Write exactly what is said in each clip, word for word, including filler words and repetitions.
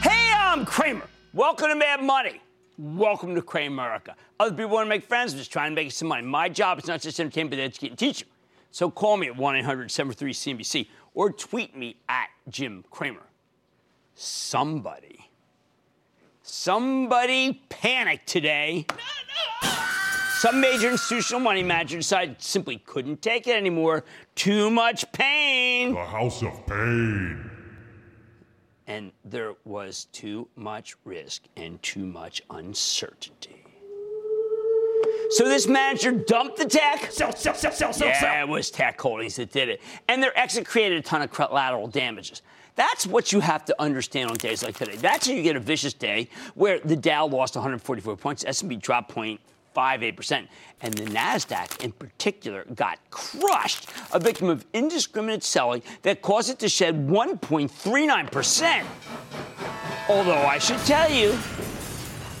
Hey, I'm Cramer. Welcome to Mad Money. Welcome to Cramerica. Other people want to make friends, I'm just trying to make some money. My job is not just entertainment, but to educate and teach you. So call me at one eight hundred seven three C N B C or tweet me at Jim Cramer. Somebody, somebody panicked today. Some major institutional money manager decided simply couldn't take it anymore. Too much pain. The house of pain. And there was too much risk and too much uncertainty. So this manager dumped the tech. Sell, sell, sell, sell, sell, yeah, sell. Yeah, it was Tech Holdings that did it. And their exit created a ton of collateral damages. That's what you have to understand on days like today. That's how you get a vicious day where the Dow lost one hundred forty-four points, S and P dropped zero point five eight percent, and the NASDAQ in particular got crushed, a victim of indiscriminate selling that caused it to shed one point three nine percent. Although I should tell you,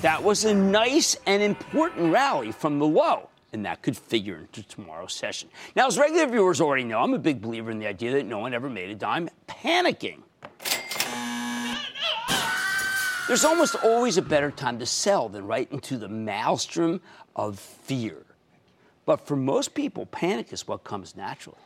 that was a nice and important rally from the low, and that could figure into tomorrow's session. Now, as regular viewers already know, I'm a big believer in the idea that no one ever made a dime panicking. There's almost always a better time to sell than right into the maelstrom of fear. But for most people, panic is what comes naturally.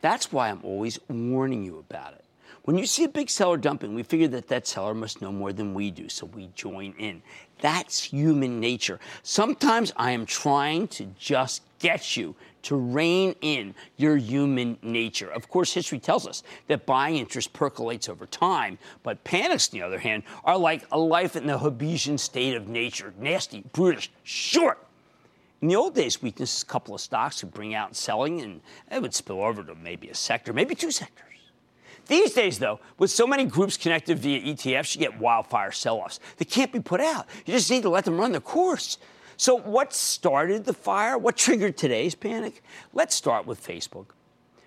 That's why I'm always warning you about it. When you see a big seller dumping, we figure that that seller must know more than we do, so we join in. That's human nature. Sometimes I am trying to just get you to rein in your human nature. Of course, history tells us that buying interest percolates over time, but panics, on the other hand, are like a life in the Hobbesian state of nature. Nasty, brutish, short. In the old days, weakness is a couple of stocks would bring out selling, and it would spill over to maybe a sector, maybe two sectors. These days, though, with so many groups connected via E T Fs, you get wildfire sell-offs. They can't be put out. You just need to let them run their course. So what started the fire? What triggered today's panic? Let's start with Facebook,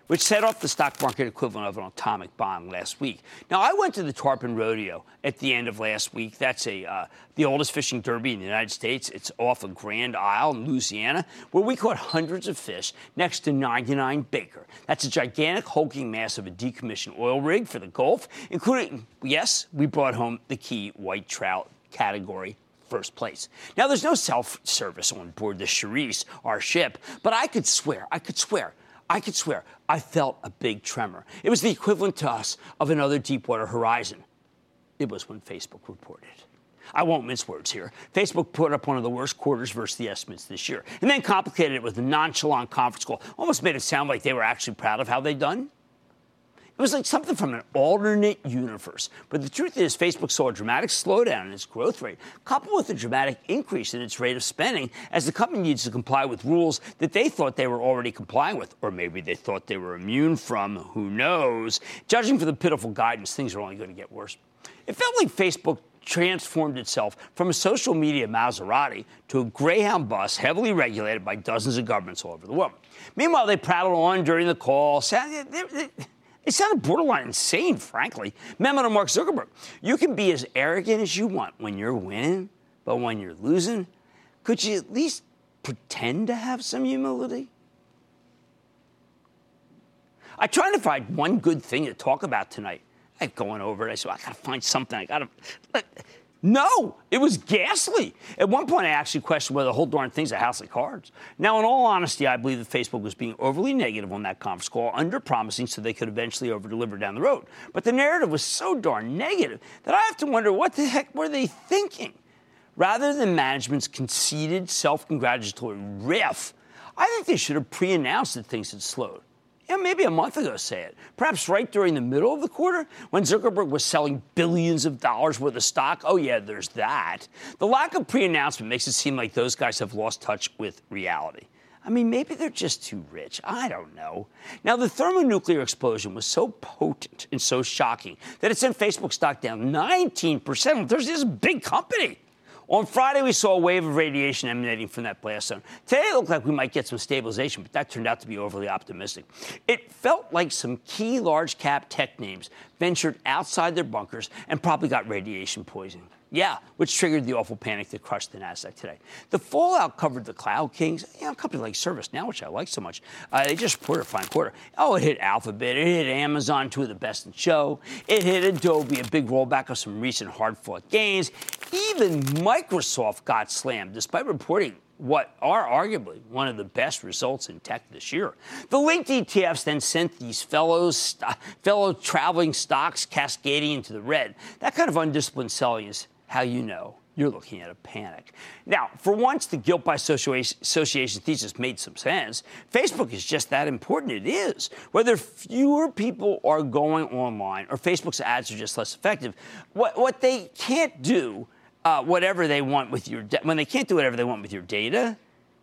which set off the stock market equivalent of an atomic bomb last week. Now, I went to the Tarpon Rodeo at the end of last week. That's a uh, the oldest fishing derby in the United States. It's off of Grand Isle in Louisiana, where we caught hundreds of fish next to ninety-nine Baker. That's a gigantic hulking mass of a decommissioned oil rig for the Gulf, including, yes, we brought home the key white trout category. First place. Now, there's no self-service on board the Charisse, our ship, but I could swear, I could swear, I could swear, I felt a big tremor. It was the equivalent to us of another Deepwater Horizon. It was when Facebook reported. I won't mince words here. Facebook put up one of the worst quarters versus the estimates this year, and then complicated it with a nonchalant conference call. Almost made it sound like they were actually proud of how they'd done. It was like something from an alternate universe. But the truth is, Facebook saw a dramatic slowdown in its growth rate, coupled with a dramatic increase in its rate of spending as the company needs to comply with rules that they thought they were already complying with, or maybe they thought they were immune from, who knows. Judging from the pitiful guidance, things are only going to get worse. It felt like Facebook transformed itself from a social media Maserati to a Greyhound bus heavily regulated by dozens of governments all over the world. Meanwhile, they prattled on during the call, saying, it sounded borderline insane, frankly. Memo to Mark Zuckerberg. You can be as arrogant as you want when you're winning, but when you're losing, could you at least pretend to have some humility? I tried to find one good thing to talk about tonight. I kept going over it. I said, I got to find something. I got to. No, it was ghastly. At one point, I actually questioned whether the whole darn thing's a house of cards. Now, in all honesty, I believe that Facebook was being overly negative on that conference call, under-promising so they could eventually over-deliver down the road. But the narrative was so darn negative that I have to wonder, what the heck were they thinking? Rather than management's conceited, self-congratulatory riff, I think they should have pre-announced that things had slowed. Yeah, maybe a month ago, say it. Perhaps right during the middle of the quarter, when Zuckerberg was selling billions of dollars worth of stock. Oh, yeah, there's that. The lack of pre-announcement makes it seem like those guys have lost touch with reality. I mean, maybe they're just too rich. I don't know. Now, the thermonuclear explosion was so potent and so shocking that it sent Facebook stock down nineteen percent. There's this big company. On Friday, we saw a wave of radiation emanating from that blast zone. Today, it looked like we might get some stabilization, but that turned out to be overly optimistic. It felt like some key large-cap tech names ventured outside their bunkers and probably got radiation poisoning. Yeah, which triggered the awful panic that crushed the NASDAQ today. The fallout covered the Cloud Kings, you know, a company like ServiceNow, which I like so much. Uh, they just reported a fine quarter. Oh, it hit Alphabet. It hit Amazon, two of the best in show. It hit Adobe, a big rollback of some recent hard-fought gains. Even Microsoft got slammed, despite reporting what are arguably one of the best results in tech this year. The linked E T Fs then sent these fellows, st- fellow traveling stocks cascading into the red. That kind of undisciplined selling is how you know you're looking at a panic. Now, for once, the guilt by association thesis made some sense. Facebook is just that important. It is. Whether fewer people are going online or Facebook's ads are just less effective, what, what they can't do, uh, whatever they want with your da- when they can't do whatever they want with your data,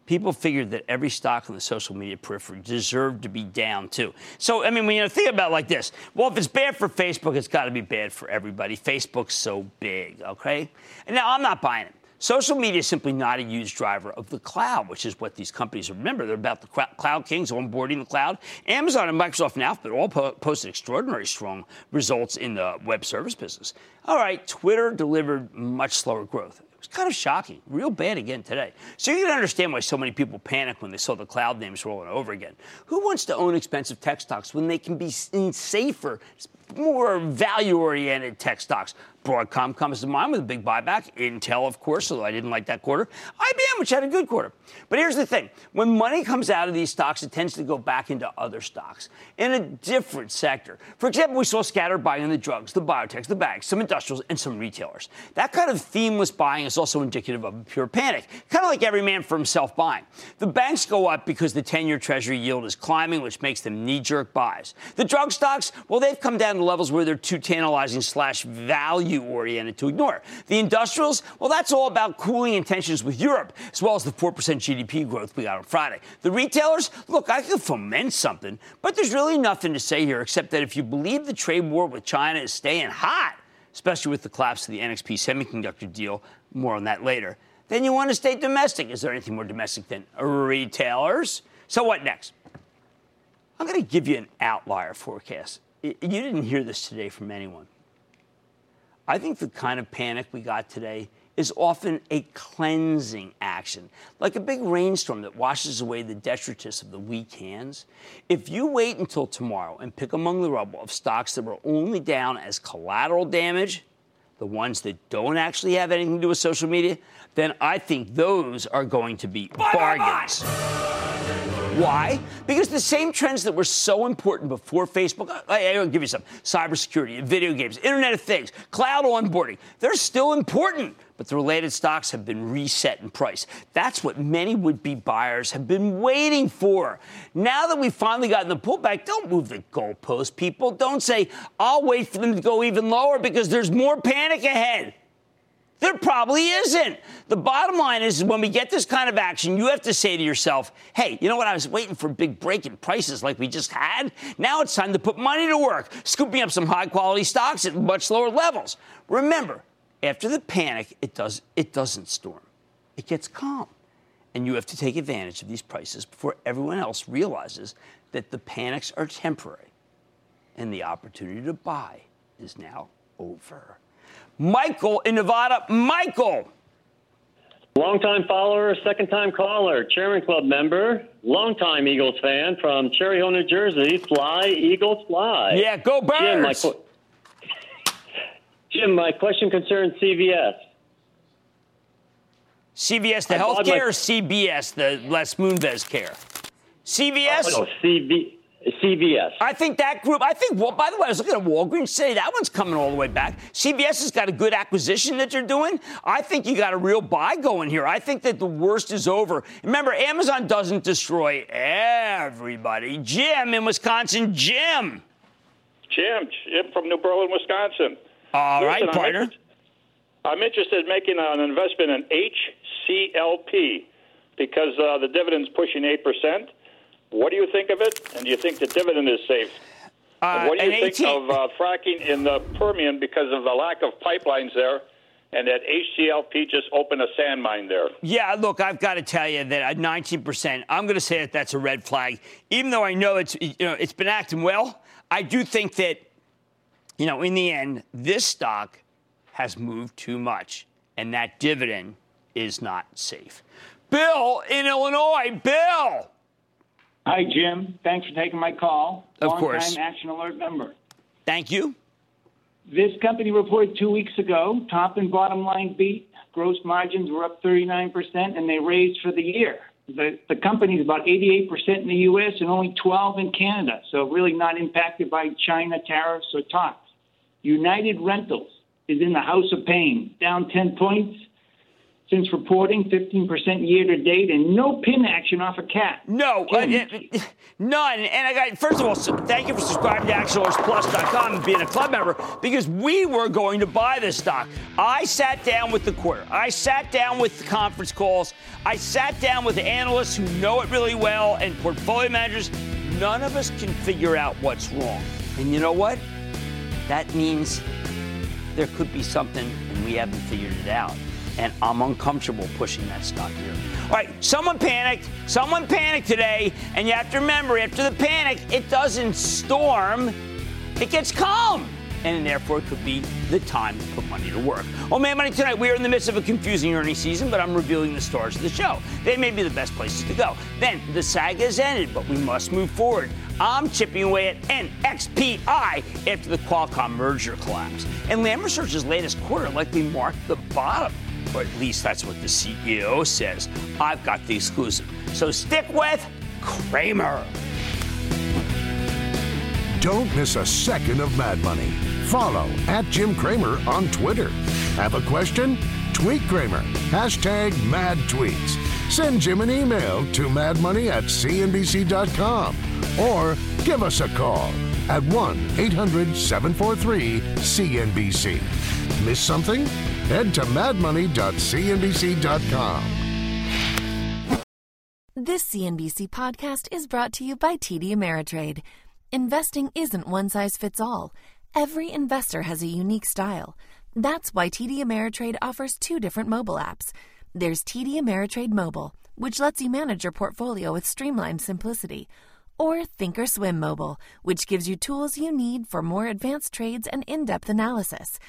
people figured that every stock on the social media periphery deserved to be down, too. So, I mean, when you think about it like this, well, if it's bad for Facebook, it's got to be bad for everybody. Facebook's so big, okay? And now, I'm not buying it. Social media is simply not a huge driver of the cloud, which is what these companies are. Remember, they're about the cloud kings, onboarding the cloud. Amazon and Microsoft and Alphabet all po- posted extraordinary strong results in the web service business. All right, Twitter delivered much slower growth. It's kind of shocking. Real bad again today. So you can understand why so many people panic when they saw the cloud names rolling over again. Who wants to own expensive tech stocks when they can be in safer, more value-oriented tech stocks? Broadcom comes to mind with a big buyback. Intel, of course, although I didn't like that quarter. I B M, which had a good quarter. But here's the thing. When money comes out of these stocks, it tends to go back into other stocks in a different sector. For example, we saw scattered buying in the drugs, the biotechs, the banks, some industrials, and some retailers. That kind of themeless buying is also indicative of a pure panic, kind of like every man for himself buying. The banks go up because the ten-year Treasury yield is climbing, which makes them knee-jerk buys. The drug stocks, well, they've come down to levels where they're too tantalizing slash value oriented to ignore. The industrials, well, that's all about cooling intentions with Europe, as well as the four percent G D P growth we got on Friday. The retailers, look, I could foment something, but there's really nothing to say here except that if you believe the trade war with China is staying hot, especially with the collapse of the N X P semiconductor deal, more on that later, then you want to stay domestic. Is there anything more domestic than retailers? So what next? I'm going to give you an outlier forecast. You didn't hear this today from anyone. I think the kind of panic we got today is often a cleansing action, like a big rainstorm that washes away the detritus of the weak hands. If you wait until tomorrow and pick among the rubble of stocks that were only down as collateral damage, the ones that don't actually have anything to do with social media, then I think those are going to be bye, bargains. Bye, bye. Why? Because the same trends that were so important before Facebook, I, I'll give you some, cybersecurity, video games, Internet of Things, cloud onboarding, they're still important, but the related stocks have been reset in price. That's what many would-be buyers have been waiting for. Now that we've finally gotten the pullback, don't move the goalpost, people. Don't say, I'll wait for them to go even lower because there's more panic ahead. There probably isn't. The bottom line is when we get this kind of action, you have to say to yourself, hey, you know what? I was waiting for a big break in prices like we just had. Now it's time to put money to work, scooping up some high-quality stocks at much lower levels. Remember, after the panic, it does, it doesn't storm. It gets calm. And you have to take advantage of these prices before everyone else realizes that the panics are temporary and the opportunity to buy is now over. Michael in Nevada. Michael. Long-time follower, second-time caller, Chairman Club member, long-time Eagles fan from Cherry Hill, New Jersey. Fly, Eagles, fly. Yeah, go Birds. Jim, my, qu- Jim, my question concerns C V S. C V S, the I healthcare, my- or C B S, the Les Moonves care? C V S? Oh, no, C V S. C V S. I think that group, I think, well, by the way, I was looking at Walgreens today. That one's coming all the way back. C V S has got a good acquisition that you're doing. I think you got a real buy going here. I think that the worst is over. Remember, Amazon doesn't destroy everybody. Jim in Wisconsin. Jim. Jim, Jim from New Berlin, Wisconsin. All Listen, right, partner. I'm interested, I'm interested in making an investment in H C L P. because uh, the dividend's pushing eight percent. What do you think of it? And do you think the dividend is safe? Uh, what do you think eighteen- of uh, fracking in the Permian because of the lack of pipelines there? And that H C L P just opened a sand mine there. Yeah, look, I've got to tell you that at nineteen percent, I'm going to say that that's a red flag. Even though I know it's, you know, it's been acting well, I do think that, you know, in the end, this stock has moved too much, and that dividend is not safe. Bill in Illinois. Bill. Hi, Jim. Thanks for taking my call. Of course. Long-time Action Alert member. Thank you. This company reported two weeks ago, top and bottom line beat. Gross margins were up thirty-nine percent, and they raised for the year. The, the company is about eighty-eight percent in the U S and only twelve percent in Canada, so really not impacted by China tariffs or talks. United Rentals is in the house of pain, down ten points since reporting, fifteen percent year-to-date, and no pin action off a cat. No, uh, none. And I got, first of all, so thank you for subscribing to action alerts plus dot com and being a club member, because we were going to buy this stock. I sat down with the quarter. I sat down with the conference calls. I sat down with analysts who know it really well and portfolio managers. None of us can figure out what's wrong. And you know what? That means there could be something, and we haven't figured it out. And I'm uncomfortable pushing that stock here. All right, someone panicked. Someone panicked today. And you have to remember, after the panic, it doesn't storm. It gets calm. And therefore, it could be the time to put money to work. On Mad Money tonight, we are in the midst of a confusing earnings season, but I'm revealing the stars of the show. They may be the best places to go. Then, the saga has ended, but we must move forward. I'm chipping away at N X P after the Qualcomm merger collapse. And Lam Research's latest quarter likely marked the bottom. Or at least that's what the C E O says. I've got the exclusive. So stick with Cramer. Don't miss a second of Mad Money. Follow at Jim Cramer on Twitter. Have a question? Tweet Cramer. Hashtag Mad Tweets. Send Jim an email to madmoney at C N B C dot com. Or give us a call at one eight hundred seven four three C N B C. Miss something? Head to mad money dot C N B C dot com. This C N B C podcast is brought to you by T D Ameritrade. Investing isn't one size fits all. Every investor has a unique style. That's why T D Ameritrade offers two different mobile apps. There's T D Ameritrade Mobile, which lets you manage your portfolio with streamlined simplicity, or Thinkorswim Mobile, which gives you tools you need for more advanced trades and in-depth analysis.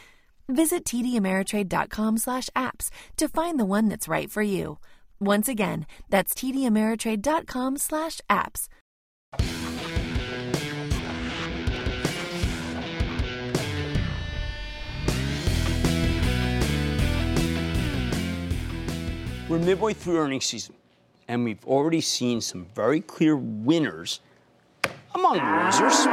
Visit T D Ameritrade dot com slash apps to find the one that's right for you. Once again, that's T D Ameritrade dot com slash apps. We're midway through earnings season, and we've already seen some very clear winners among losers.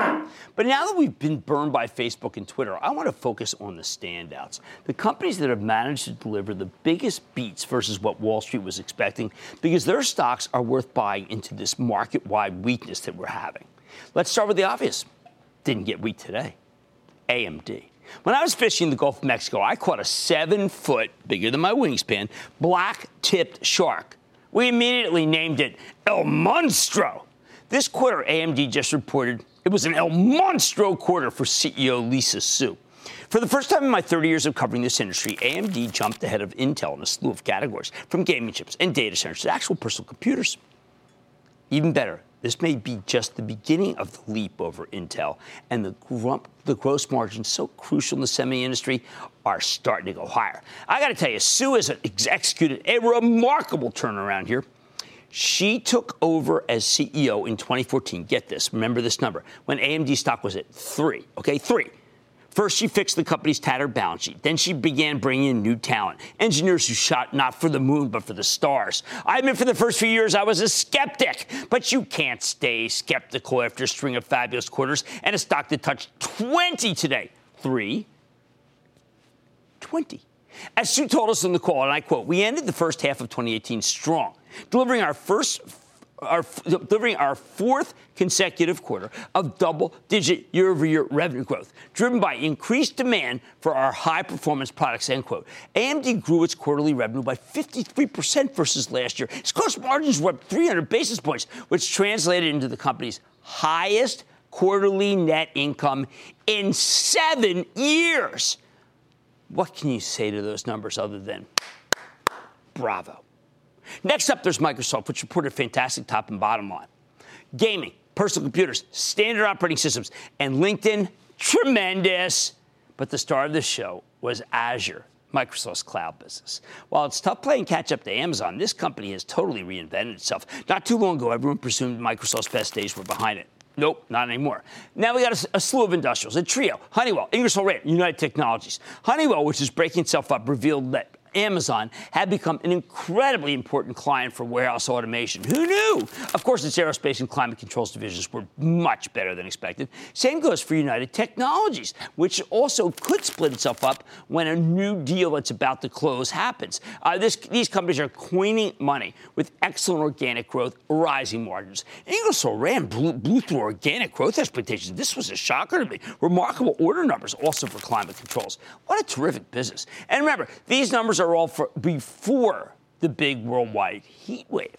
But now that we've been burned by Facebook and Twitter, I want to focus on the standouts, the companies that have managed to deliver the biggest beats versus what Wall Street was expecting, because their stocks are worth buying into this market-wide weakness that we're having. Let's start with the obvious. Didn't get weak today. A M D. When I was fishing the Gulf of Mexico, I caught a seven-foot, bigger than my wingspan, black-tipped shark. We immediately named it El Monstro. This quarter, A M D just reported it was an El Monstro quarter for C E O Lisa Su. For the first time in my thirty years of covering this industry, A M D jumped ahead of Intel in a slew of categories, from gaming chips and data centers to actual personal computers. Even better, this may be just the beginning of the leap over Intel, and the, grump, the gross margins so crucial in the semi industry are starting to go higher. I got to tell you, Su has executed a remarkable turnaround here. She took over as C E O in twenty fourteen. Get this. Remember this number. When A M D stock was at three. Okay, three. First, she fixed the company's tattered balance sheet. Then she began bringing in new talent, engineers who shot not for the moon but for the stars. I admit, for the first few years, I was a skeptic. But you can't stay skeptical after a string of fabulous quarters and a stock that touched twenty today. Three. twenty. As Sue told us on the call, and I quote, we ended the first half of twenty eighteen strong, delivering our first our, delivering our fourth consecutive quarter of double-digit year-over-year revenue growth, driven by increased demand for our high-performance products, end quote. A M D grew its quarterly revenue by fifty-three percent versus last year. Its gross margins were up three hundred basis points, which translated into the company's highest quarterly net income in seven years. What can you say to those numbers other than bravo? Next up, there's Microsoft, which reported fantastic top and bottom line. Gaming, personal computers, standard operating systems, and LinkedIn, tremendous. But the star of the show was Azure, Microsoft's cloud business. While it's tough playing catch-up to Amazon, this company has totally reinvented itself. Not too long ago, everyone presumed Microsoft's best days were behind it. Nope, not anymore. Now we got a, a slew of industrials, a trio, Honeywell, Ingersoll Rand, United Technologies. Honeywell, which is breaking itself up, revealed that Amazon had become an incredibly important client for warehouse automation. Who knew? Of course, its aerospace and climate controls divisions were much better than expected. Same goes for United Technologies, which also could split itself up when a new deal that's about to close happens. Uh, this, these companies are coining money with excellent organic growth, rising margins. Ingersoll Rand blew, blew through organic growth expectations. This was a shocker to me. Remarkable order numbers also for climate controls. What a terrific business. And remember, these numbers are are all for before the big worldwide heat wave.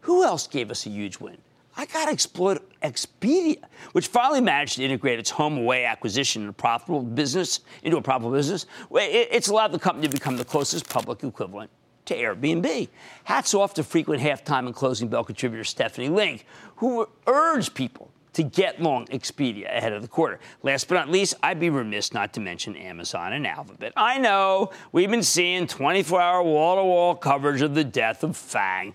Who else gave us a huge win? I got to exploit Expedia, which finally managed to integrate its HomeAway acquisition into a profitable business. Into a profitable business, it's allowed the company to become the closest public equivalent to Airbnb. Hats off to frequent halftime and closing bell contributor Stephanie Link, who urged people to get long Expedia ahead of the quarter. Last but not least, I'd be remiss not to mention Amazon and Alphabet. I know we've been seeing twenty-four hour wall-to-wall coverage of the death of FANG.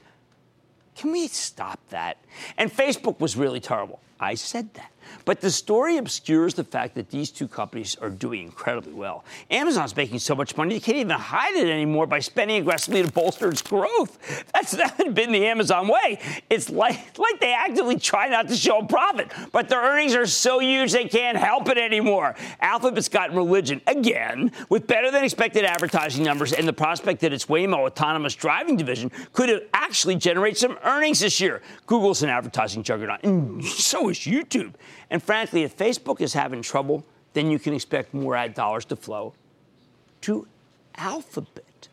Can we stop that? And Facebook was really terrible. I said that. But the story obscures the fact that these two companies are doing incredibly well. Amazon's making so much money, you can't even hide it anymore by spending aggressively to bolster its growth. That's that been the Amazon way. It's like, like they actively try not to show a profit, but their earnings are so huge they can't help it anymore. Alphabet's gotten religion, again, with better-than-expected advertising numbers and the prospect that its Waymo autonomous driving division could actually generate some earnings this year. Google's an advertising juggernaut, and so is YouTube. And frankly, if Facebook is having trouble, then you can expect more ad dollars to flow to Alphabet.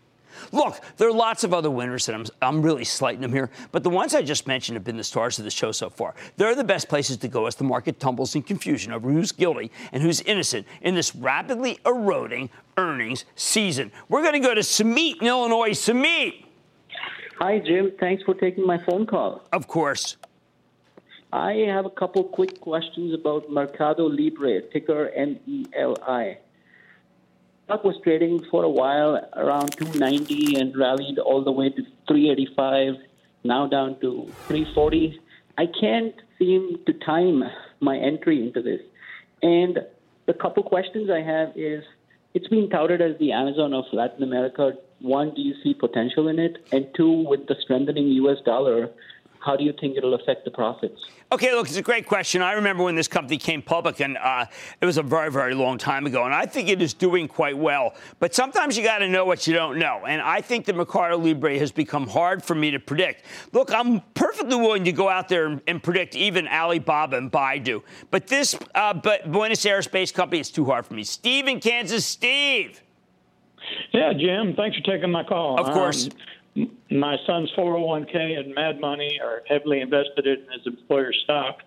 Look, there are lots of other winners, and I'm, I'm really slighting them here, but the ones I just mentioned have been the stars of the show so far. They're the best places to go as the market tumbles in confusion over who's guilty and who's innocent in this rapidly eroding earnings season. We're going to go to Sumeet in Illinois. Sumeet. Hi, Jim. Thanks for taking my phone call. Of course. I have a couple quick questions about Mercado Libre, ticker N E L I. Stock was trading for a while around two ninety and rallied all the way to three eighty-five, now down to three forty. I can't seem to time my entry into this. And the couple questions I have is, it's being touted as the Amazon of Latin America. One, do you see potential in it? And two, with the strengthening U S dollar, how do you think it'll affect the profits? Okay, look, it's a great question. I remember when this company came public, and uh, it was a very, very long time ago, and I think it is doing quite well. But sometimes you got to know what you don't know, and I think the Mercado Libre has become hard for me to predict. Look, I'm perfectly willing to go out there and, and predict even Alibaba and Baidu, but this uh, but Buenos Aires-based company is too hard for me. Steve in Kansas. Steve. Yeah, Jim, thanks for taking my call. Of course. Um, My son's four oh one k and Mad Money are heavily invested in his employer's stock,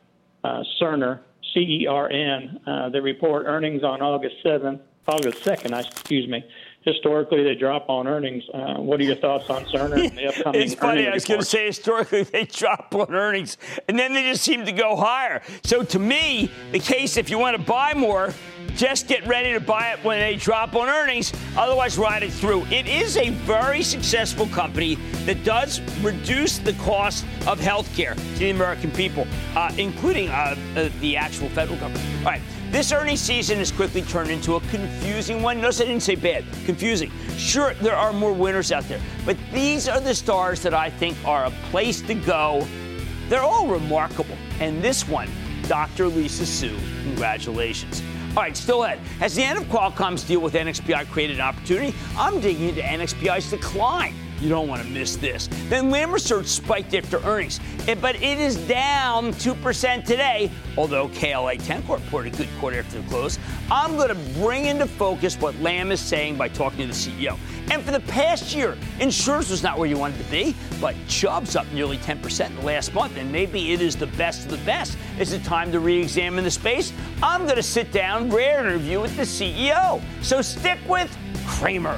uh, Cerner, C E R N. Uh, they report earnings on August seventh, August second, excuse me. Historically, they drop on earnings. Uh, what are your thoughts on Cerner and the upcoming It's funny. I was going to say historically they drop on earnings, and then they just seem to go higher. So to me, the case, if you want to buy more, just get ready to buy it when they drop on earnings. Otherwise, ride it through. It is a very successful company that does reduce the cost of health care to the American people, uh, including uh, uh, the actual federal government. All right. This earnings season has quickly turned into a confusing one. Notice I didn't say bad. Confusing. Sure, there are more winners out there, but these are the stars that I think are a place to go. They're all remarkable. And this one, Doctor Lisa Su, congratulations. All right, still ahead. As the end of Qualcomm's deal with N X P I created an opportunity, I'm digging into N X P I's decline. You don't want to miss this. Then Lam Research spiked after earnings, but it is down two percent today, although K L A ten Corp reported a good quarter after the close. I'm going to bring into focus what Lam is saying by talking to the C E O. And for the past year, insurance was not where you wanted to be, but Chubb's up nearly ten percent in the last month, and maybe it is the best of the best. It's the time to re-examine the space. I'm going to sit down, rare interview with the C E O. So stick with Cramer.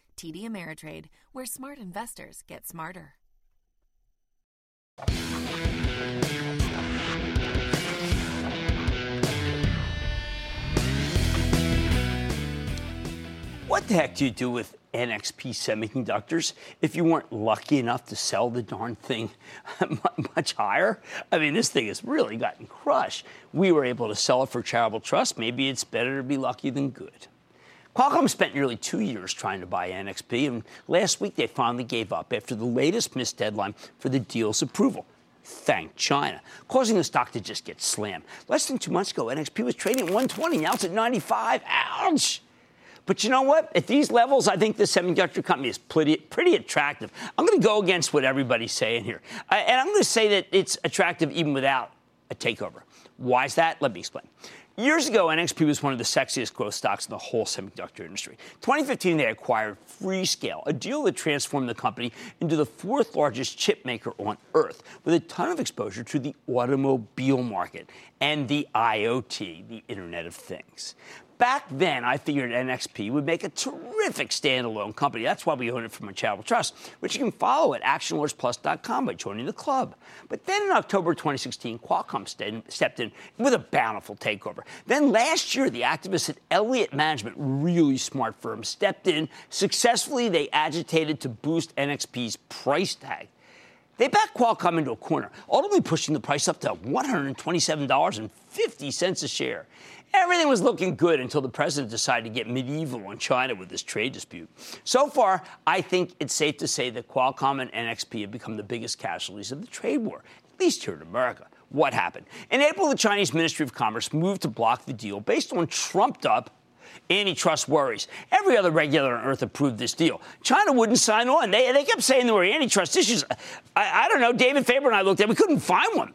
T D Ameritrade, where smart investors get smarter. What the heck do you do with N X P semiconductors if you weren't lucky enough to sell the darn thing much higher? I mean, this thing has really gotten crushed. We were able to sell it for charitable trust. Maybe it's better to be lucky than good. Qualcomm spent nearly two years trying to buy N X P, and last week they finally gave up after the latest missed deadline for the deal's approval. Thank China, causing the stock to just get slammed. Less than two months ago, N X P was trading at one twenty. Now it's at ninety-five. Ouch! But you know what? At these levels, I think the semiconductor company is pretty, pretty attractive. I'm going to go against what everybody's saying here. I, and I'm going to say that it's attractive even without a takeover. Why is that? Let me explain. Years ago, N X P was one of the sexiest growth stocks in the whole semiconductor industry. twenty fifteen, they acquired Freescale, a deal that transformed the company into the fourth largest chip maker on Earth, with a ton of exposure to the automobile market and the I O T, the Internet of Things. Back then, I figured N X P would make a terrific standalone company. That's why we own it from a charitable trust, which you can follow at action alerts plus dot com by joining the club. But then in October twenty sixteen, Qualcomm st- stepped in with a bountiful takeover. Then last year, the activists at Elliott Management, really smart firm, stepped in. Successfully, they agitated to boost N X P's price tag. They backed Qualcomm into a corner, ultimately pushing the price up to one hundred twenty-seven dollars and fifty cents a share. Everything was looking good until the president decided to get medieval on China with this trade dispute. So far, I think it's safe to say that Qualcomm and N X P have become the biggest casualties of the trade war, at least here in America. What happened? In April, the Chinese Ministry of Commerce moved to block the deal based on trumped-up antitrust worries. Every other regulator on Earth approved this deal. China wouldn't sign on. They, they kept saying there were antitrust issues. I, I don't know. David Faber and I looked at it. We couldn't find one.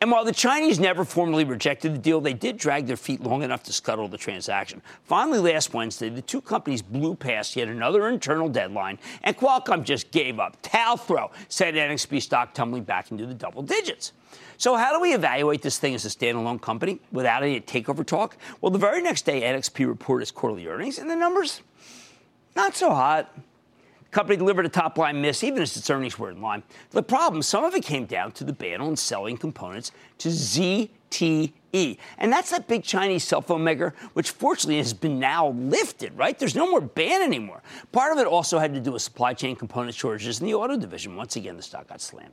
And while the Chinese never formally rejected the deal, they did drag their feet long enough to scuttle the transaction. Finally, last Wednesday, the two companies blew past yet another internal deadline, and Qualcomm just gave up. Towel throw, said N X P stock, tumbling back into the double digits. So how do we evaluate this thing as a standalone company without any takeover talk? Well, the very next day, N X P reported its quarterly earnings, and the numbers, not so hot. Company delivered a top-line miss, even as its earnings were in line. The problem, some of it came down to the ban on selling components to Z T E. And that's that big Chinese cell phone maker, which fortunately has been now lifted, right? There's no more ban anymore. Part of it also had to do with supply chain component shortages in the auto division. Once again, the stock got slammed.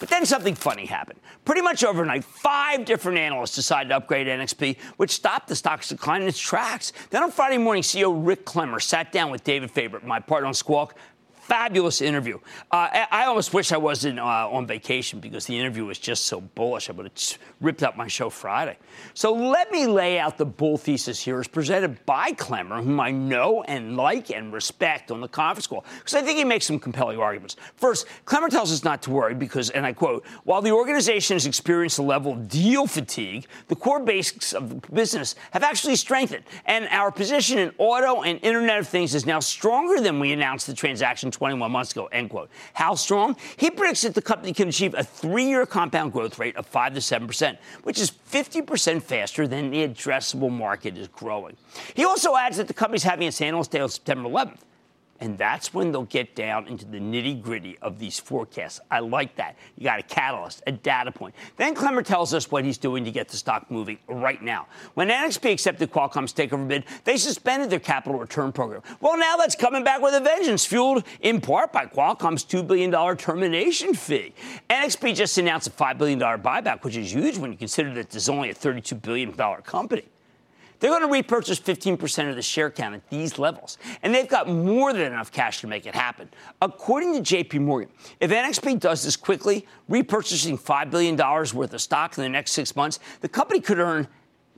But then something funny happened. Pretty much overnight, five different analysts decided to upgrade N X P, which stopped the stock's decline in its tracks. Then on Friday morning, C E O Rick Clemmer sat down with David Faber, my partner on Squawk. Fabulous interview. Uh, I almost wish I wasn't uh, on vacation because the interview was just so bullish. I would have ripped up my show Friday. So let me lay out the bull thesis here as presented by Clemmer, whom I know and like and respect on the conference call, because I think he makes some compelling arguments. First, Clemmer tells us not to worry because, and I quote, while the organization has experienced a level of deal fatigue, the core basics of the business have actually strengthened, and our position in auto and Internet of Things is now stronger than we announced the transaction twenty-one months ago, end quote. How strong? He predicts that the company can achieve a three-year compound growth rate of five to seven percent, which is fifty percent faster than the addressable market is growing. He also adds that the company's having its analyst day on September eleventh. And that's when they'll get down into the nitty-gritty of these forecasts. I like that. You got a catalyst, a data point. Then Clemmer tells us what he's doing to get the stock moving right now. When N X P accepted Qualcomm's takeover bid, they suspended their capital return program. Well, now that's coming back with a vengeance, fueled in part by Qualcomm's two billion dollars termination fee. N X P just announced a five billion dollars buyback, which is huge when you consider that it's only a thirty-two billion dollars company. They're going to repurchase fifteen percent of the share count at these levels, and they've got more than enough cash to make it happen. According to J P Morgan, if N X P does this quickly, repurchasing five billion dollars worth of stock in the next six months, the company could earn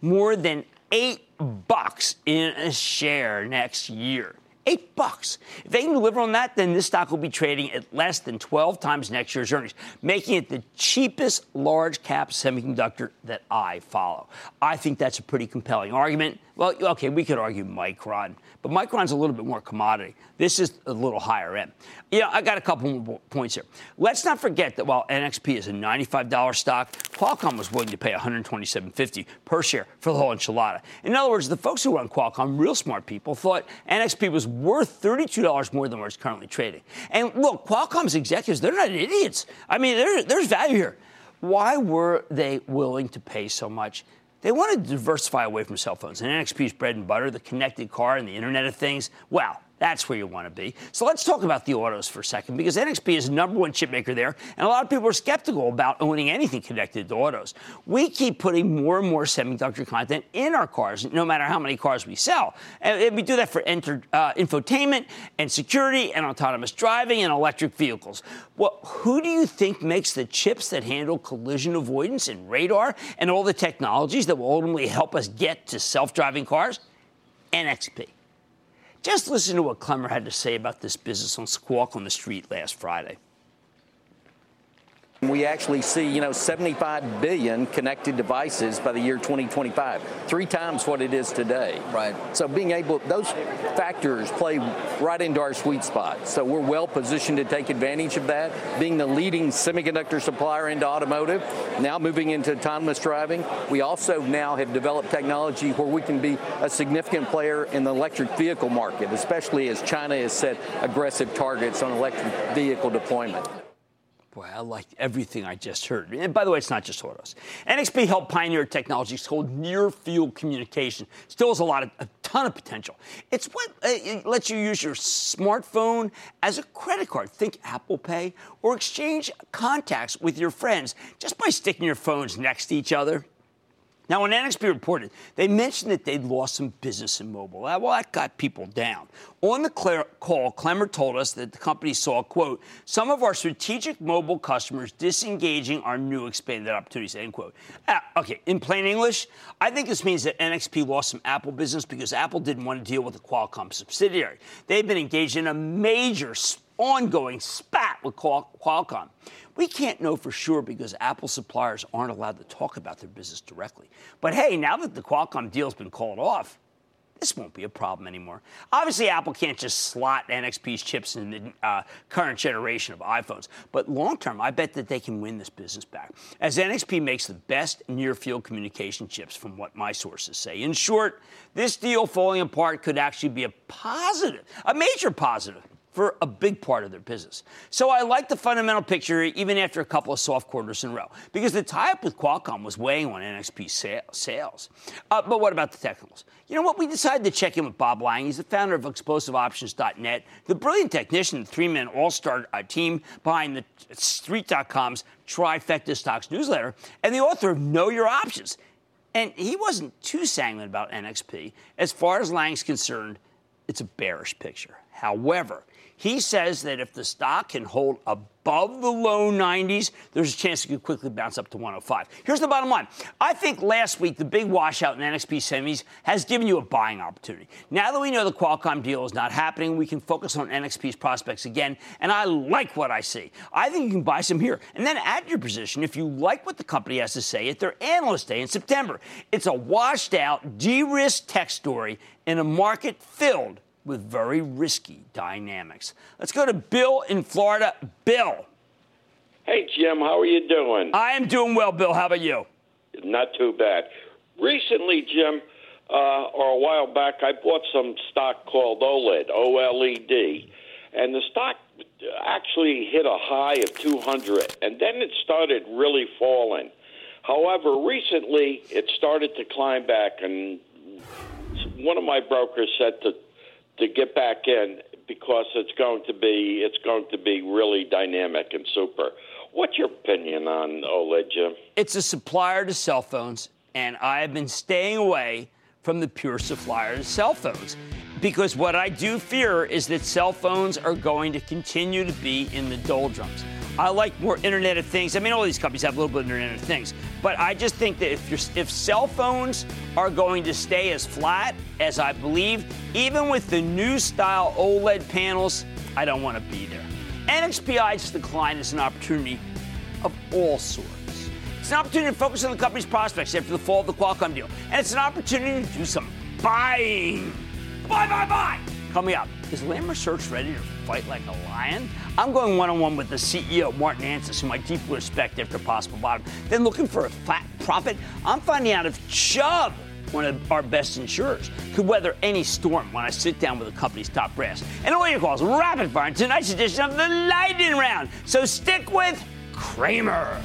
more than eight bucks in a share next year. Eight bucks. If they can deliver on that, then this stock will be trading at less than twelve times next year's earnings, making it the cheapest large-cap semiconductor that I follow. I think that's a pretty compelling argument. Well, okay, we could argue Micron, but Micron's a little bit more commodity. This is a little higher end. You know, I got a couple more points here. Let's not forget that while N X P is a ninety-five dollars stock, Qualcomm was willing to pay one hundred twenty-seven dollars and fifty cents per share for the whole enchilada. In other words, the folks who run Qualcomm, real smart people, thought N X P was worth thirty-two dollars more than where it's currently trading. And look, Qualcomm's executives, they're not idiots. I mean, there, there's value here. Why were they willing to pay so much? They wanted to diversify away from cell phones. And N X P's bread and butter, the connected car and the Internet of Things, wow, that's where you want to be. So let's talk about the autos for a second, because N X P is the number one chip maker there, and a lot of people are skeptical about owning anything connected to autos. We keep putting more and more semiconductor content in our cars, no matter how many cars we sell. And we do that for enter, uh, infotainment and security and autonomous driving and electric vehicles. Well, who do you think makes the chips that handle collision avoidance and radar and all the technologies that will ultimately help us get to self-driving cars? N X P. Just listen to what Clemmer had to say about this business on Squawk on the Street last Friday. We actually see, you know, seventy-five billion connected devices by the year twenty twenty-five, three times what it is today. Right. So being able, those factors play right into our sweet spot. So we're well positioned to take advantage of that. Being the leading semiconductor supplier into automotive, now moving into autonomous driving, we also now have developed technology where we can be a significant player in the electric vehicle market, especially as China has set aggressive targets on electric vehicle deployment. Boy, I like everything I just heard. And by the way, it's not just autos. N X P helped pioneer technologies called near-field communication. Still has a lot of, a ton of potential. It's what uh, it lets you use your smartphone as a credit card. Think Apple Pay. Or exchange contacts with your friends just by sticking your phones next to each other. Now, when N X P reported, they mentioned that they'd lost some business in mobile. Well, that got people down. On the call, Clemmer told us that the company saw, quote, some of our strategic mobile customers disengaging our new expanded opportunities, end quote. Ah, okay, in plain English, I think this means that N X P lost some Apple business because Apple didn't want to deal with the Qualcomm subsidiary. They've been engaged in a major ongoing spat with Qualcomm. We can't know for sure because Apple suppliers aren't allowed to talk about their business directly. But hey, now that the Qualcomm deal's been called off, this won't be a problem anymore. Obviously, Apple can't just slot N X P's chips in the uh, current generation of iPhones. But long-term, I bet that they can win this business back, as N X P makes the best near-field communication chips, from what my sources say. In short, this deal falling apart could actually be a positive, a major positive, for a big part of their business. So I like the fundamental picture even after a couple of soft quarters in a row, because the tie-up with Qualcomm was weighing on N X P sales. Uh, but what about the technicals? You know what? We decided to check in with Bob Lang. He's the founder of explosive options dot net, the brilliant technician, the three-man all-star uh, team behind the Street dot com's Trifecta Stocks newsletter, and the author of Know Your Options. And he wasn't too sanguine about N X P. As far as Lang's concerned, it's a bearish picture. However, he says that if the stock can hold above the low nineties, there's a chance it could quickly bounce up to one oh five. Here's the bottom line. I think last week the big washout in N X P semis has given you a buying opportunity. Now that we know the Qualcomm deal is not happening, we can focus on N X P's prospects again, and I like what I see. I think you can buy some here, and then add your position if you like what the company has to say at their Analyst Day in September. It's a washed-out, de-risked tech story in a market filled with very risky dynamics. Let's go to Bill in Florida. Bill. Hey, Jim, how are you doing? I am doing well, Bill. How about you? Not too bad. Recently, Jim, uh, uh, or a while back, I bought some stock called OLED, O L E D, and the stock actually hit a high of two hundred, and then it started really falling. However, recently it started to climb back, and one of my brokers said to to get back in because it's going to be it's going to be really dynamic and super. What's your opinion on OLED, Jim? It's a supplier to cell phones, and I've been staying away from the pure supplier to cell phones because what I do fear is that cell phones are going to continue to be in the doldrums. I like more Internet of Things. I mean, all these companies have a little bit of Internet of Things. But I just think that if, you're, if cell phones are going to stay as flat as I believe, even with the new style OLED panels, I don't want to be there. N X P I's decline is an opportunity of all sorts. It's an opportunity to focus on the company's prospects after the fall of the Qualcomm deal. And it's an opportunity to do some buying. Buy, buy, buy. Coming up, is Lam Research ready to fight like a lion? I'm going one-on-one with the C E O, Martin Anstice, whom I deeply respect after possible bottom. Then looking for a fat profit, I'm finding out if Chubb, one of our best insurers, could weather any storm when I sit down with the company's top brass. And all your calls, rapid fire in tonight's edition of the Lightning Round. So stick with Cramer.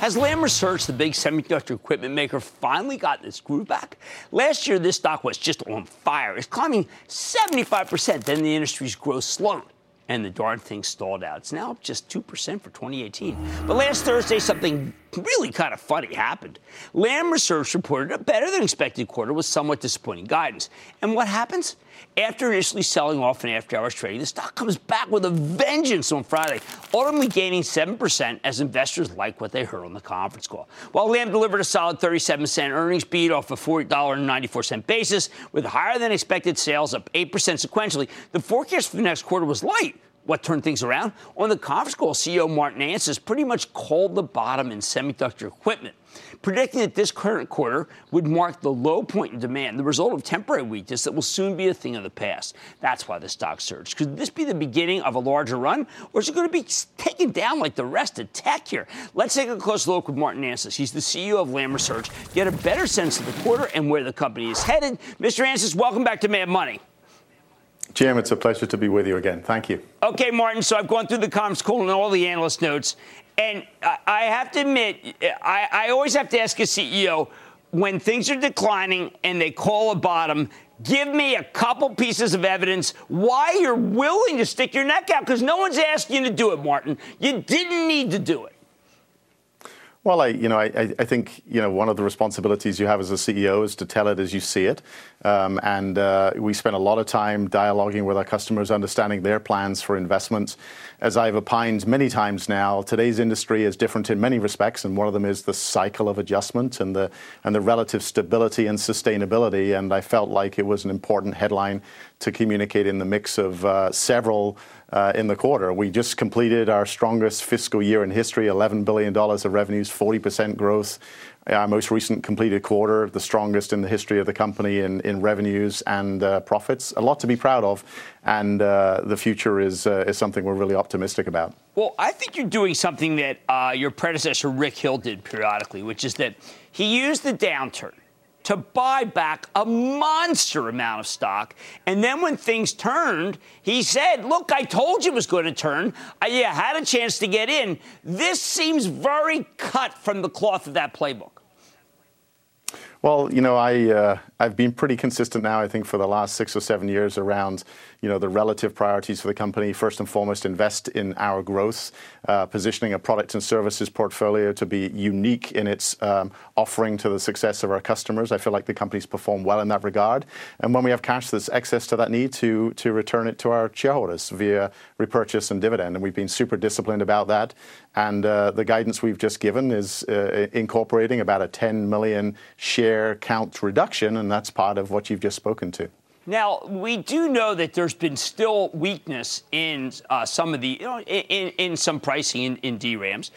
Has Lam Research, the big semiconductor equipment maker, finally gotten its groove back? Last year, this stock was just on fire. It's climbing seventy-five percent. Then the industry's growth slowed, and the darn thing stalled out. It's now up just two percent for twenty eighteen. But last Thursday, something really kind of funny happened. Lam Research reported a better-than-expected quarter with somewhat disappointing guidance. And what happens? After initially selling off in after-hours trading, the stock comes back with a vengeance on Friday, ultimately gaining seven percent as investors like what they heard on the conference call. While Lam delivered a solid thirty-seven cent earnings beat off a four dollars and ninety-four cents basis, with higher-than-expected sales up eight percent sequentially, the forecast for the next quarter was light. What turned things around? On the conference call, C E O Martin Anstice pretty much called the bottom in semiconductor equipment, predicting that this current quarter would mark the low point in demand, the result of temporary weakness that will soon be a thing of the past. That's why the stock surged. Could this be the beginning of a larger run, or is it going to be taken down like the rest of tech here? Let's take a close look with Martin Anstice. He's the C E O of Lam Research. Get a better sense of the quarter and where the company is headed. Mister Anstice, welcome back to Mad Money. Jim, it's a pleasure to be with you again. Thank you. Okay, Martin, so I've gone through the comms call and all the analyst notes, and I have to admit, I, I always have to ask a C E O, when things are declining and they call a bottom, give me a couple pieces of evidence why you're willing to stick your neck out, because no one's asking you to do it, Martin. You didn't need to do it. Well, I, you know, I, I think you know one of the responsibilities you have as a C E O is to tell it as you see it, um, and uh, we spend a lot of time dialoguing with our customers, understanding their plans for investments. As I've opined many times now, today's industry is different in many respects, and one of them is the cycle of adjustment and the and the relative stability and sustainability. And I felt like it was an important headline to communicate in the mix of uh, several. Uh, in the quarter, we just completed our strongest fiscal year in history, eleven billion dollars of revenues, forty percent growth. Our most recent completed quarter, the strongest in the history of the company in, in revenues and uh, profits. A lot to be proud of, and uh, the future is uh, is something we're really optimistic about. Well, I think you're doing something that uh, your predecessor, Rick Hill, did periodically, which is that he used the downturn to buy back a monster amount of stock. And then when things turned, he said, look, I told you it was going to turn. I yeah, had a chance to get in. This seems very cut from the cloth of that playbook. Well, you know, I, uh, I've been pretty consistent now, I think, for the last six or seven years around, you know, the relative priorities for the company. First and foremost, invest in our growth, uh, positioning a product and services portfolio to be unique in its um, offering to the success of our customers. I feel like the company's performed well in that regard. And when we have cash that's excess to that need, to, to return it to our shareholders via repurchase and dividend. And we've been super disciplined about that. And uh, the guidance we've just given is uh, incorporating about a ten million share count reduction, and that's part of what you've just spoken to. Now, we do know that there's been still weakness in uh, some of the, you know, in, in some pricing in, in D RAMs.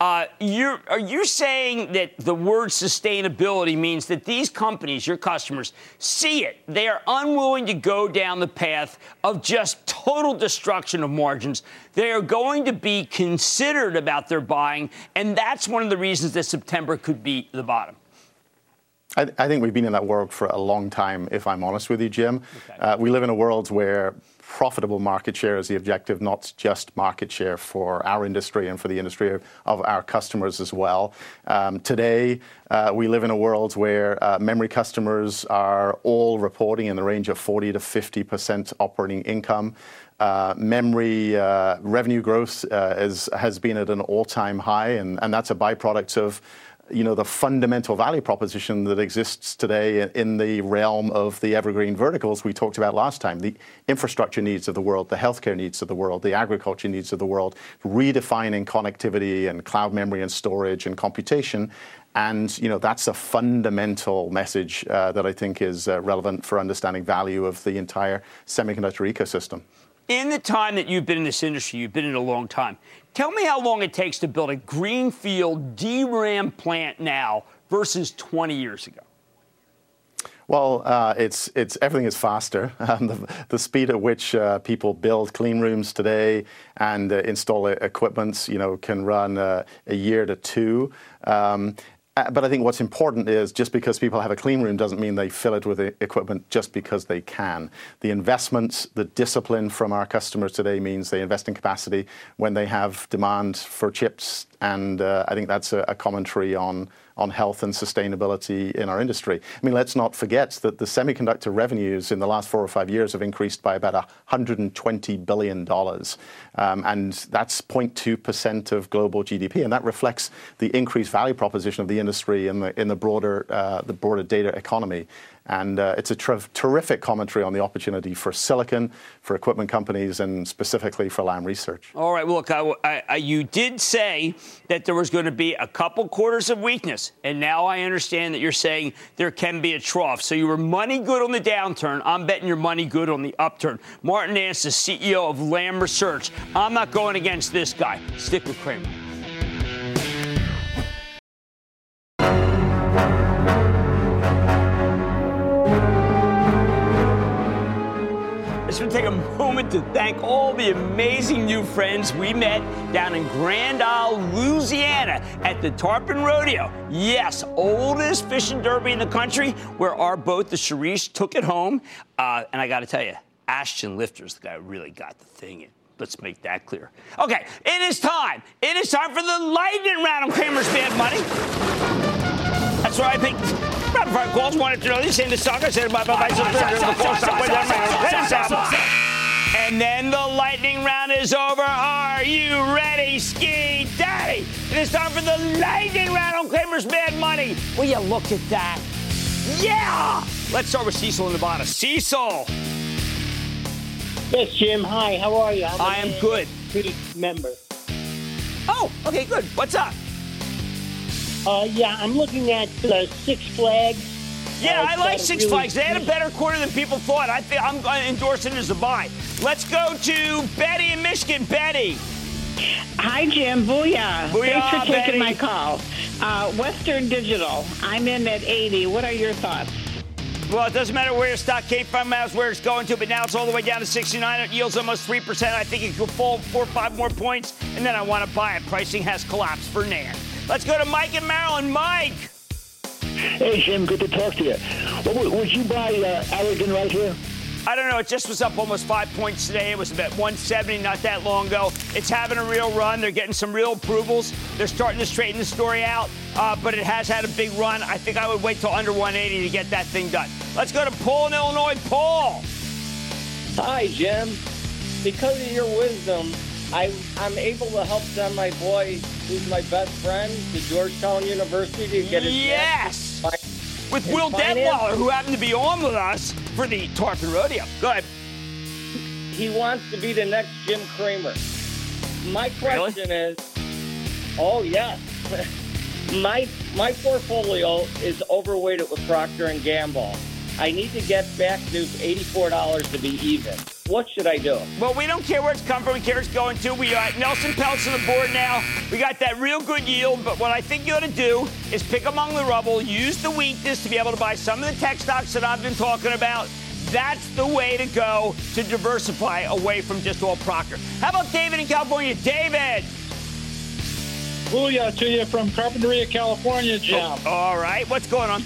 Uh, you're, are you saying that the word sustainability means that these companies, your customers, see it? They are unwilling to go down the path of just total destruction of margins. They are going to be considered about their buying, and that's one of the reasons that September could be the bottom. I, th I think we've been in that world for a long time, if I'm honest with you, Jim. Okay. Uh, we live in a world where profitable market share is the objective, not just market share for our industry and for the industry of, of our customers as well. Um, today, uh, we live in a world where uh, memory customers are all reporting in the range of forty to fifty percent operating income. Uh, memory uh, revenue growth uh, is, has been at an all-time high, and, and that's a byproduct of you know, the fundamental value proposition that exists today in the realm of the evergreen verticals we talked about last time, the infrastructure needs of the world, the healthcare needs of the world, the agriculture needs of the world, redefining connectivity and cloud memory and storage and computation. And, you know, that's a fundamental message uh, that I think is uh, relevant for understanding value of the entire semiconductor ecosystem. In the time that you've been in this industry, you've been in a long time, tell me how long it takes to build a greenfield D RAM plant now versus twenty years ago. Well, uh, it's, it's, everything is faster. Um, the, the speed at which uh, people build clean rooms today and uh, install equipment, you know, can run uh, a year to two. Um, Uh, but I think what's important is just because people have a clean room doesn't mean they fill it with equipment just because they can. The investments, the discipline from our customers today means they invest in capacity when they have demand for chips. And uh, I think that's a, a commentary on, on health and sustainability in our industry. I mean, let's not forget that the semiconductor revenues in the last four or five years have increased by about one hundred twenty billion dollars. Um, and that's zero point two percent of global G D P. And that reflects the increased value proposition of the industry in the, in the, broader, uh, the broader data economy. And uh, it's a terrific commentary on the opportunity for silicon, for equipment companies, and specifically for Lam Research. All right. Well, look, I, I, I, you did say that there was going to be a couple quarters of weakness, and now I understand that you're saying there can be a trough. So you were money good on the downturn. I'm betting you're money good on the upturn. Martin Anstice, C E O of Lam Research. I'm not going against this guy. Stick with Cramer. I just want to take a moment to thank all the amazing new friends we met down in Grand Isle, Louisiana at the Tarpon Rodeo. Yes, oldest fishing derby in the country, where our boat, the Charisse, took it home. Uh, and I got to tell you, Ashton Lifter's the guy who really got the thing in. Let's make that clear. Okay, it is time. It is time for the lightning round of Cramer's Mad Money. That's where I picked. Round five calls, one after another. This ain't the stock. I said, bye, bye, bye. And then the lightning round is over. Are you ready, Ski Daddy? It is time for the lightning round on Cramer's Mad Money. Will you look at that? Yeah! Let's start with Cecil in the bottom. Cecil. Yes, Jim. Hi, how are you? I am good. Pretty member. Oh, okay, good. What's up? Uh, yeah, I'm looking at uh, Six Flags. Yeah, uh, I like Six really Flags. They had a better quarter than people thought. I think I'm going to endorse it as a buy. Let's go to Betty in Michigan. Betty. Hi, Jim. Booyah. Booyah, thanks for taking Betty. my call. Uh, Western Digital. I'm in at eighty. What are your thoughts? Well, it doesn't matter where your stock came from, that's where it's going to, but now it's all the way down to sixty-nine. It yields almost three percent. I think it could fall four or five more points, and then I want to buy it. Pricing has collapsed for N A N D. Let's go to Mike in Maryland. Mike. Hey, Jim. Good to talk to you. Well, would you buy uh, Allergan right here? I don't know. It just was up almost five points today. It was about one seventy not that long ago. It's having a real run. They're getting some real approvals. They're starting to straighten the story out, uh, but it has had a big run. I think I would wait till under one eighty to get that thing done. Let's go to Paul in Illinois. Paul. Hi, Jim. Because of your wisdom, I, I'm able to help send my boy, who's my best friend, to Georgetown University to get his yes, master's with Will Detweiler, who happened to be on with us for the Tarpon Rodeo. Go ahead. He wants to be the next Jim Cramer. My question really? is, oh yes, my my portfolio is overweighted with Procter and Gamble. I need to get back to eighty-four dollars to be even. What should I do? Well, we don't care where it's come from. We care where it's going to. We got Nelson Peltz on the board now. We got that real good yield. But what I think you ought to do is pick among the rubble, use the weakness to be able to buy some of the tech stocks that I've been talking about. That's the way to go to diversify away from just all Procter. How about David in California? David! Booyah to you from Carpinteria, California, Jim. Oh, all right. What's going on?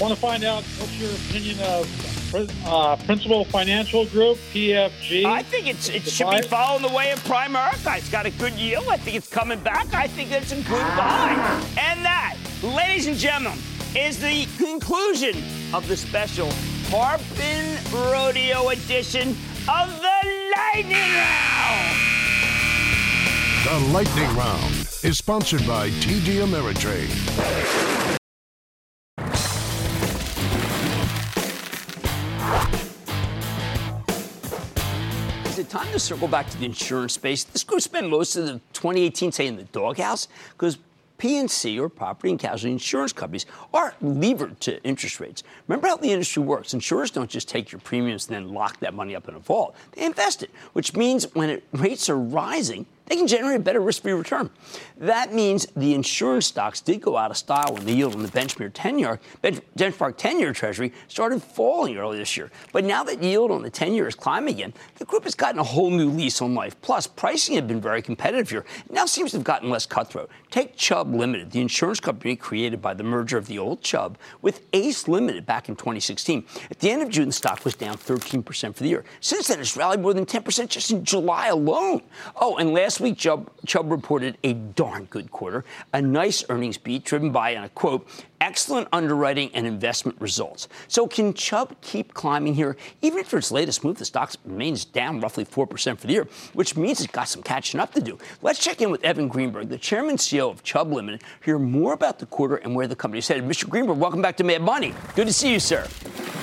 Want to find out what's your opinion of uh, Principal Financial Group, P F G? I think it's, it should buy. be following the way of Primerica. It's got a good yield. I think it's coming back. I think it's a good buy. And that, ladies and gentlemen, is the conclusion of the special Tarpon Rodeo edition of the Lightning Round. The Lightning Round is sponsored by T D Ameritrade. Is it time to circle back to the insurance space? This group spent most of the twenty eighteen, say, in the doghouse because P and C, or property and casualty insurance companies, are levered to interest rates. Remember how the industry works. Insurers don't just take your premiums and then lock that money up in a vault. They invest it, which means when it, rates are rising, they can generate a better risk-free return. That means the insurance stocks did go out of style when the yield on the benchmark ten-year, benchmark ten-year Treasury started falling early this year. But now that yield on the ten-year is climbing again, the group has gotten a whole new lease on life. Plus, pricing had been very competitive here. It now seems to have gotten less cutthroat. Take Chubb Limited, the insurance company created by the merger of the old Chubb with Ace Limited back in twenty sixteen. At the end of June, the stock was down thirteen percent for the year. Since then, it's rallied more than ten percent just in July alone. Oh, and last Last week, Chubb, Chubb reported a darn good quarter, a nice earnings beat driven by, and I quote, excellent underwriting and investment results. So can Chubb keep climbing here? Even after its latest move, the stock remains down roughly four percent for the year, which means it's got some catching up to do. Let's check in with Evan Greenberg, the chairman and C E O of Chubb Limited, hear more about the quarter and where the company is headed. Mister Greenberg, welcome back to Mad Money. Good to see you, sir.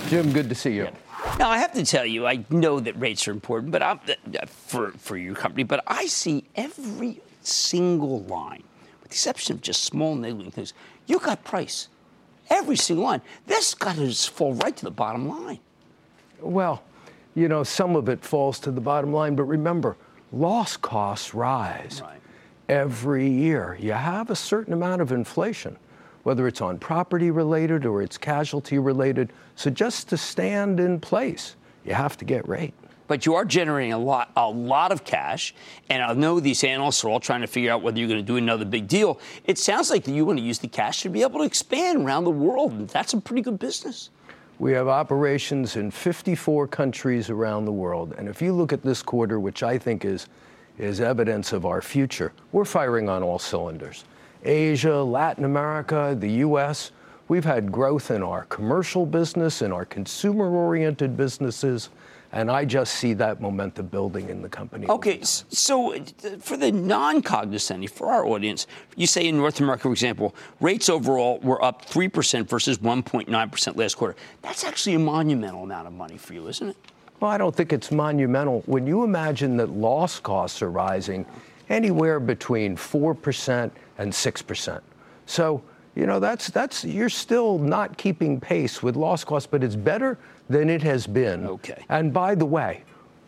Jim, good to see you. Yeah. Now, I have to tell you, I know that rates are important but I'm, uh, for, for your company, but I see every single line, with the exception of just small niggling things, you got price. Every single line. This got to just fall right to the bottom line. Well, you know, some of it falls to the bottom line, but remember, loss costs rise right. every year. You have a certain amount of inflation, whether it's on property related or it's casualty related. So just to stand in place, you have to get rate. But you are generating a lot, a lot of cash. And I know these analysts are all trying to figure out whether you're going to do another big deal. It sounds like you want to use the cash to be able to expand around the world. And that's a pretty good business. We have operations in fifty-four countries around the world. And if you look at this quarter, which I think is, is evidence of our future, we're firing on all cylinders. Asia, Latin America, the U S, we've had growth in our commercial business, in our consumer-oriented businesses, and I just see that momentum building in the company. Okay, so for the non-cognizant, for our audience, you say in North America, for example, rates overall were up three percent versus one point nine percent last quarter. That's actually a monumental amount of money for you, isn't it? Well, I don't think it's monumental. When you imagine that loss costs are rising anywhere between four percent and six percent. So, you know, that's that's you're still not keeping pace with loss costs, but it's better than it has been. Okay. And by the way,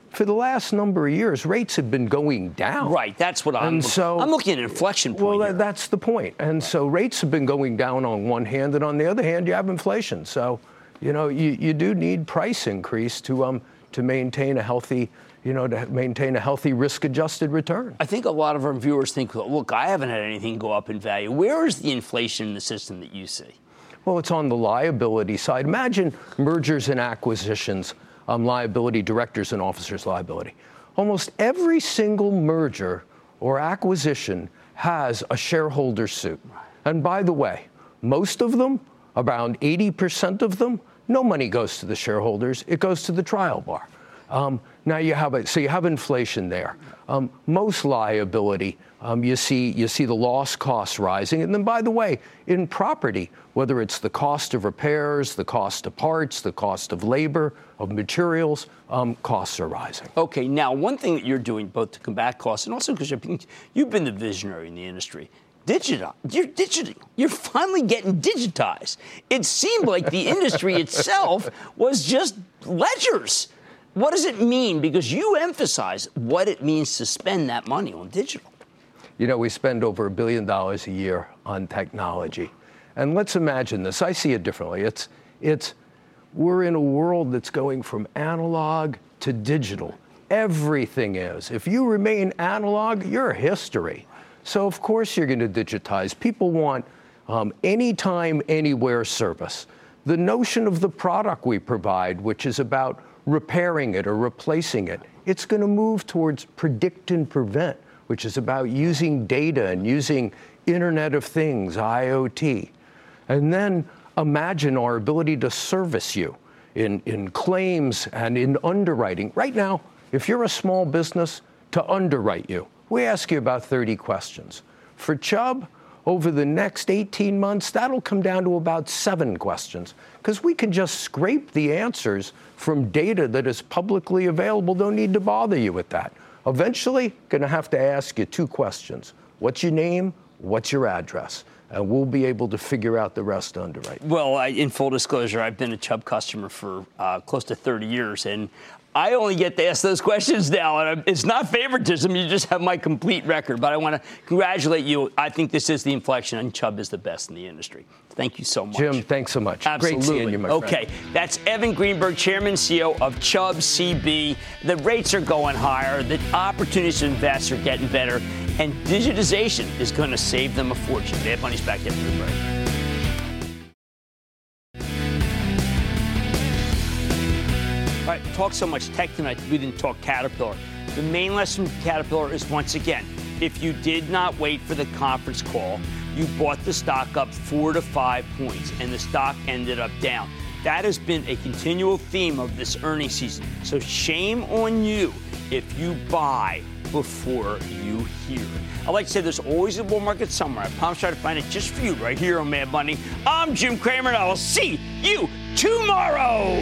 for the last number of years, rates have been going down. Right. That's what I'm. And so I'm looking at an inflection point. Well, here. that's the point. And right. so rates have been going down on one hand, and on the other hand, you have inflation. So, you know, you, you do need price increase to um to maintain a healthy. you know, to maintain a healthy risk-adjusted return. I think a lot of our viewers think, look, I haven't had anything go up in value. Where is the inflation in the system that you see? Well, it's on the liability side. Imagine mergers and acquisitions, um, liability, directors and officers liability. Almost every single merger or acquisition has a shareholder suit. And by the way, most of them, around eighty percent of them, no money goes to the shareholders. It goes to the trial bar. Um, now you have a, so you have inflation there. Um, most liability, um, you see you see the loss costs rising, and then by the way, in property, whether it's the cost of repairs, the cost of parts, the cost of labor, of materials, um, costs are rising. Okay, now one thing that you're doing both to combat costs and also because you've been, you've been the visionary in the industry. digital. You're digital. You're finally getting digitized. It seemed like the industry itself was just ledgers. What does it mean? Because you emphasize what it means to spend that money on digital. You know, we spend over a billion dollars a year on technology. And let's imagine this. I see it differently. It's, it's, we're in a world that's going from analog to digital. Everything is. If you remain analog, you're history. So, of course, you're going to digitize. People want um, anytime, anywhere service. The notion of the product we provide, which is about repairing it or replacing it, it's going to move towards predict and prevent, which is about using data and using Internet of Things, I O T. And then imagine our ability to service you in, in claims and in underwriting. Right now, if you're a small business, to underwrite you, we ask you about thirty questions. For Chubb, over the next eighteen months, that'll come down to about seven questions, because we can just scrape the answers from data that is publicly available. Don't need to bother you with that. Eventually, going to have to ask you two questions. What's your name? What's your address? And we'll be able to figure out the rest to underwrite. Well, I, in full disclosure, I've been a Chubb customer for uh, close to thirty years, and I only get to ask those questions now, and it's not favoritism. You just have my complete record. But I want to congratulate you. I think this is the inflection, and Chubb is the best in the industry. Thank you so much. Jim, thanks so much. Absolutely. Great seeing you, my friend. Okay, that's Evan Greenberg, Chairman and C E O of Chubb C B. The rates are going higher. The opportunities to invest are getting better. And digitization is going to save them a fortune. Mad Money's back after the break. All right, talk so much tech tonight that we didn't talk Caterpillar. The main lesson from Caterpillar is, once again, if you did not wait for the conference call, you bought the stock up four to five points, and the stock ended up down. That has been a continual theme of this earnings season. So shame on you if you buy before you hear. I like to say there's always a bull market somewhere. I promise you to find it just for you right here on Mad Money. I'm Jim Cramer, and I will see you tomorrow.